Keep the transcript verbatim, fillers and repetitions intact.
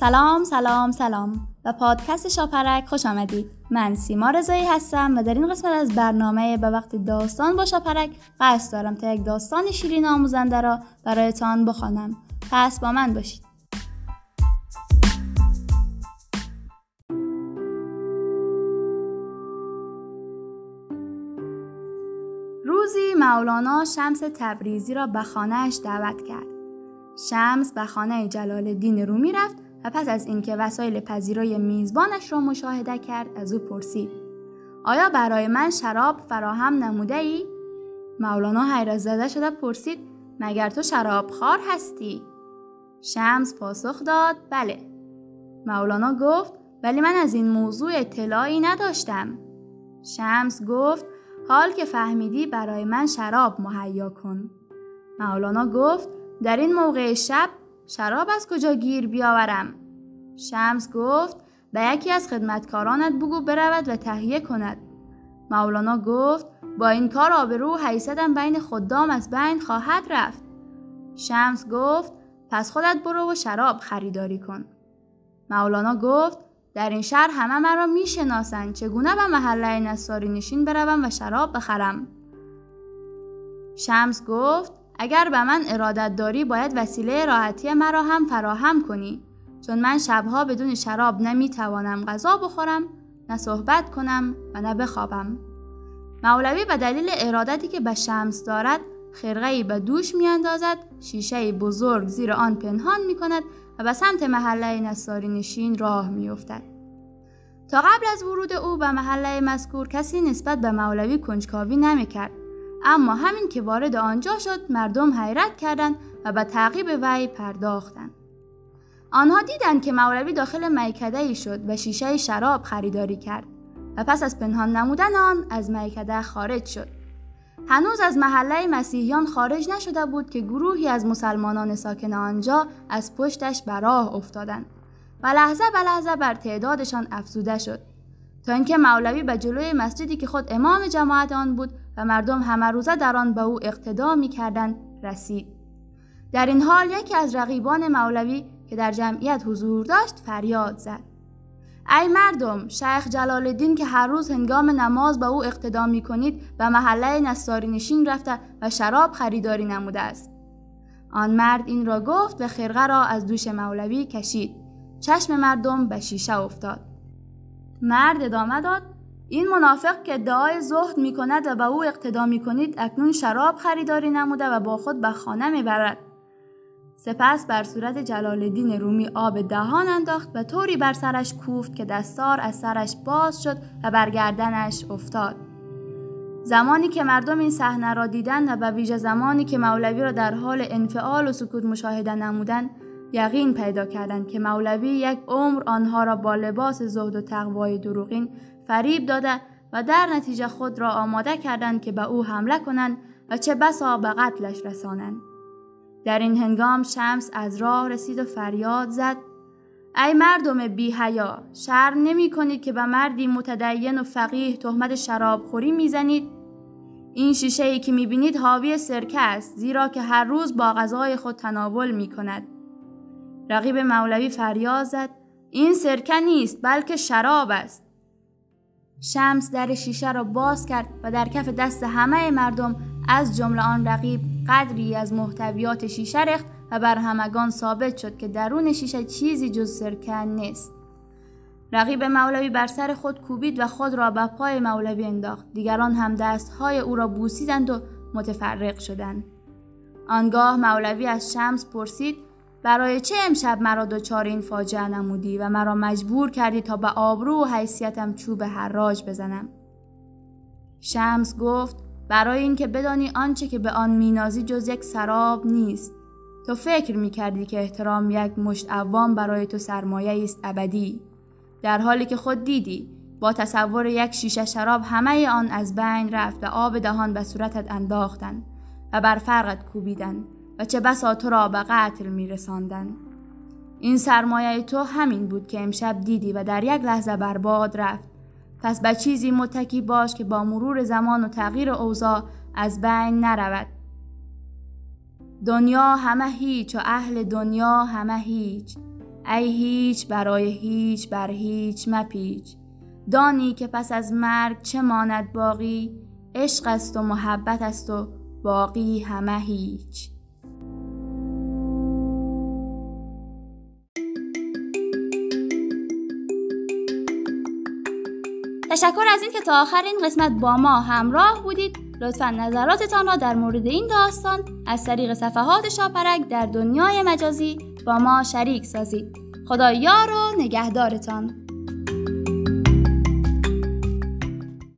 سلام سلام سلام و پادکست شاپرک خوش آمدید. من سیما رضایی هستم و در این قسمت از برنامه به وقت داستان با شاپرک قصد دارم تا یک داستان شیرین آموزنده را برایتان بخوانم. پس با من باشید. روزی مولانا شمس تبریزی را به خانه‌اش دعوت کرد. شمس به خانه جلالالدین رومی رفت و پس از اینکه وسایل پذیرای میزبانش را مشاهده کرد از او پرسید: آیا برای من شراب فراهم نموده‌ای؟ مولانا حیرت زده شده پرسید: مگر تو شراب خوار هستی؟ شمس پاسخ داد: بله. مولانا گفت: ولی من از این موضوع اطلاعی نداشتم. شمس گفت: حال که فهمیدی برای من شراب مهیا کن. مولانا گفت: در این موقع شب شراب از کجا گیر بیاورم؟ شمس گفت: به یکی از خدمتکارانت بگو برود و تهیه کند. مولانا گفت: با این کار آبرو و حیثیتم بین خدام از بین خواهد رفت. شمس گفت: پس خودت برو و شراب خریداری کن. مولانا گفت: در این شهر همه مرا میشناسند، چگونه به محله نصاری نشین بروم و شراب بخرم؟ شمس گفت: اگر به من ارادت داری باید وسیله راحتی مرا هم فراهم کنی، چون من شبها بدون شراب نمیتوانم غذا بخورم، نه صحبت کنم و نه بخوابم. مولوی به دلیل ارادتی که به شمس دارد خرقه‌ای به دوش میاندازد، شیشه بزرگ زیر آن پنهان میکند و به سمت محله نصاری نشین راه میافتد. تا قبل از ورود او به محله مذکور کسی نسبت به مولوی کنجکاوی نمیکرد، اما همین که وارد آنجا شد مردم حیرت کردند و به تعقیب وی پرداختند. آنها دیدند که مولوی داخل میکده‌ای شد و شیشه شراب خریداری کرد و پس از پنهان نمودن آن از میکده خارج شد. هنوز از محله مسیحیان خارج نشده بود که گروهی از مسلمانان ساکن آنجا از پشتش به راه افتادند و لحظه به لحظه بر تعدادشان افزوده شد، تا اینکه مولوی به جلوی مسجدی که خود امام جماعت آن بود و مردم همه روزه در آن به او اقتدا می‌کردند رسید. در این حال یکی از رقیبان مولوی که در جمعیت حضور داشت فریاد زد: ای مردم، شیخ جلالالدین که هر روز هنگام نماز به او اقتدا می‌کنید و محله نصاری نشین رفته و شراب خریداری نموده است. آن مرد این را گفت و خرقه را از دوش مولوی کشید. چشم مردم به شیشه افتاد. مرد ادامه داد: این منافق که ادعای زهد می کند و به او اقتدا می کنید اکنون شراب خریداری نموده و با خود به خانه می برد. سپس بر صورت جلالالدین رومی آب دهان انداخت و طوری بر سرش کوفت که دستار از سرش باز شد و بر گردنش افتاد. زمانی که مردم این صحنه را دیدند و به ویژه زمانی که مولوی را در حال انفعال و سکوت مشاهده نمودند، یقین پیدا کردند که مولوی یک عمر آنها را با لباس زهد و تقوای دروغین فریب داده و در نتیجه خود را آماده کردند که به او حمله کنند و چه بسا به قتلش رسانند. در این هنگام شمس از راه رسید و فریاد زد: ای مردم بی حیا، شرم نمی کنید که به مردی متدین و فقیه تهمت شرابخوری می زنید؟ این شیشه ای که می بینید حاوی سرکه است، زیرا که هر روز با غذای خود تناول می کند. رقیب مولوی فریاد زد: این سرکه نیست بلکه شراب است. شمس در شیشه را باز کرد و در کف دست همه مردم از جمله آن رقیب قدری از محتویات شیشه ریخت و بر همگان ثابت شد که درون شیشه چیزی جز سرکه نیست. رقیب مولوی بر سر خود کوبید و خود را به پای مولوی انداخت. دیگران هم دستهای او را بوسیدند و متفرق شدند. آنگاه مولوی از شمس پرسید: برای چه امشب مرا دوچار این فاجعه نمودی و مرا مجبور کردی تا به آبرو و حیثیتم چوب حراج بزنم؟ شمس گفت: برای اینکه بدانی آنچه که به آن مینازی جز یک سراب نیست. تو فکر می‌کردی که احترام یک مشت عوام برای تو سرمایه است ابدی، در حالی که خود دیدی با تصور یک شیشه شراب همه آن از بین رفت و آب دهان به صورتت انداختند و بر فرقت کوبیدند و چه بسا تو را به قتل می رساندن. این سرمایه تو همین بود که امشب دیدی و در یک لحظه برباد رفت. پس به چیزی متکی باش که با مرور زمان و تغییر اوضاع از بین نرود. دنیا همه هیچ و اهل دنیا همه هیچ. ای هیچ برای هیچ بر هیچ مپیچ، دانی که پس از مرگ چه ماند باقی، عشق است و محبت است و باقی همه هیچ. تشکر از این که تا آخر این قسمت با ما همراه بودید. لطفاً نظراتتان را در مورد این داستان از طریق صفحات شاپرک در دنیای مجازی با ما شریک سازید. خدا یار و نگهدارتان.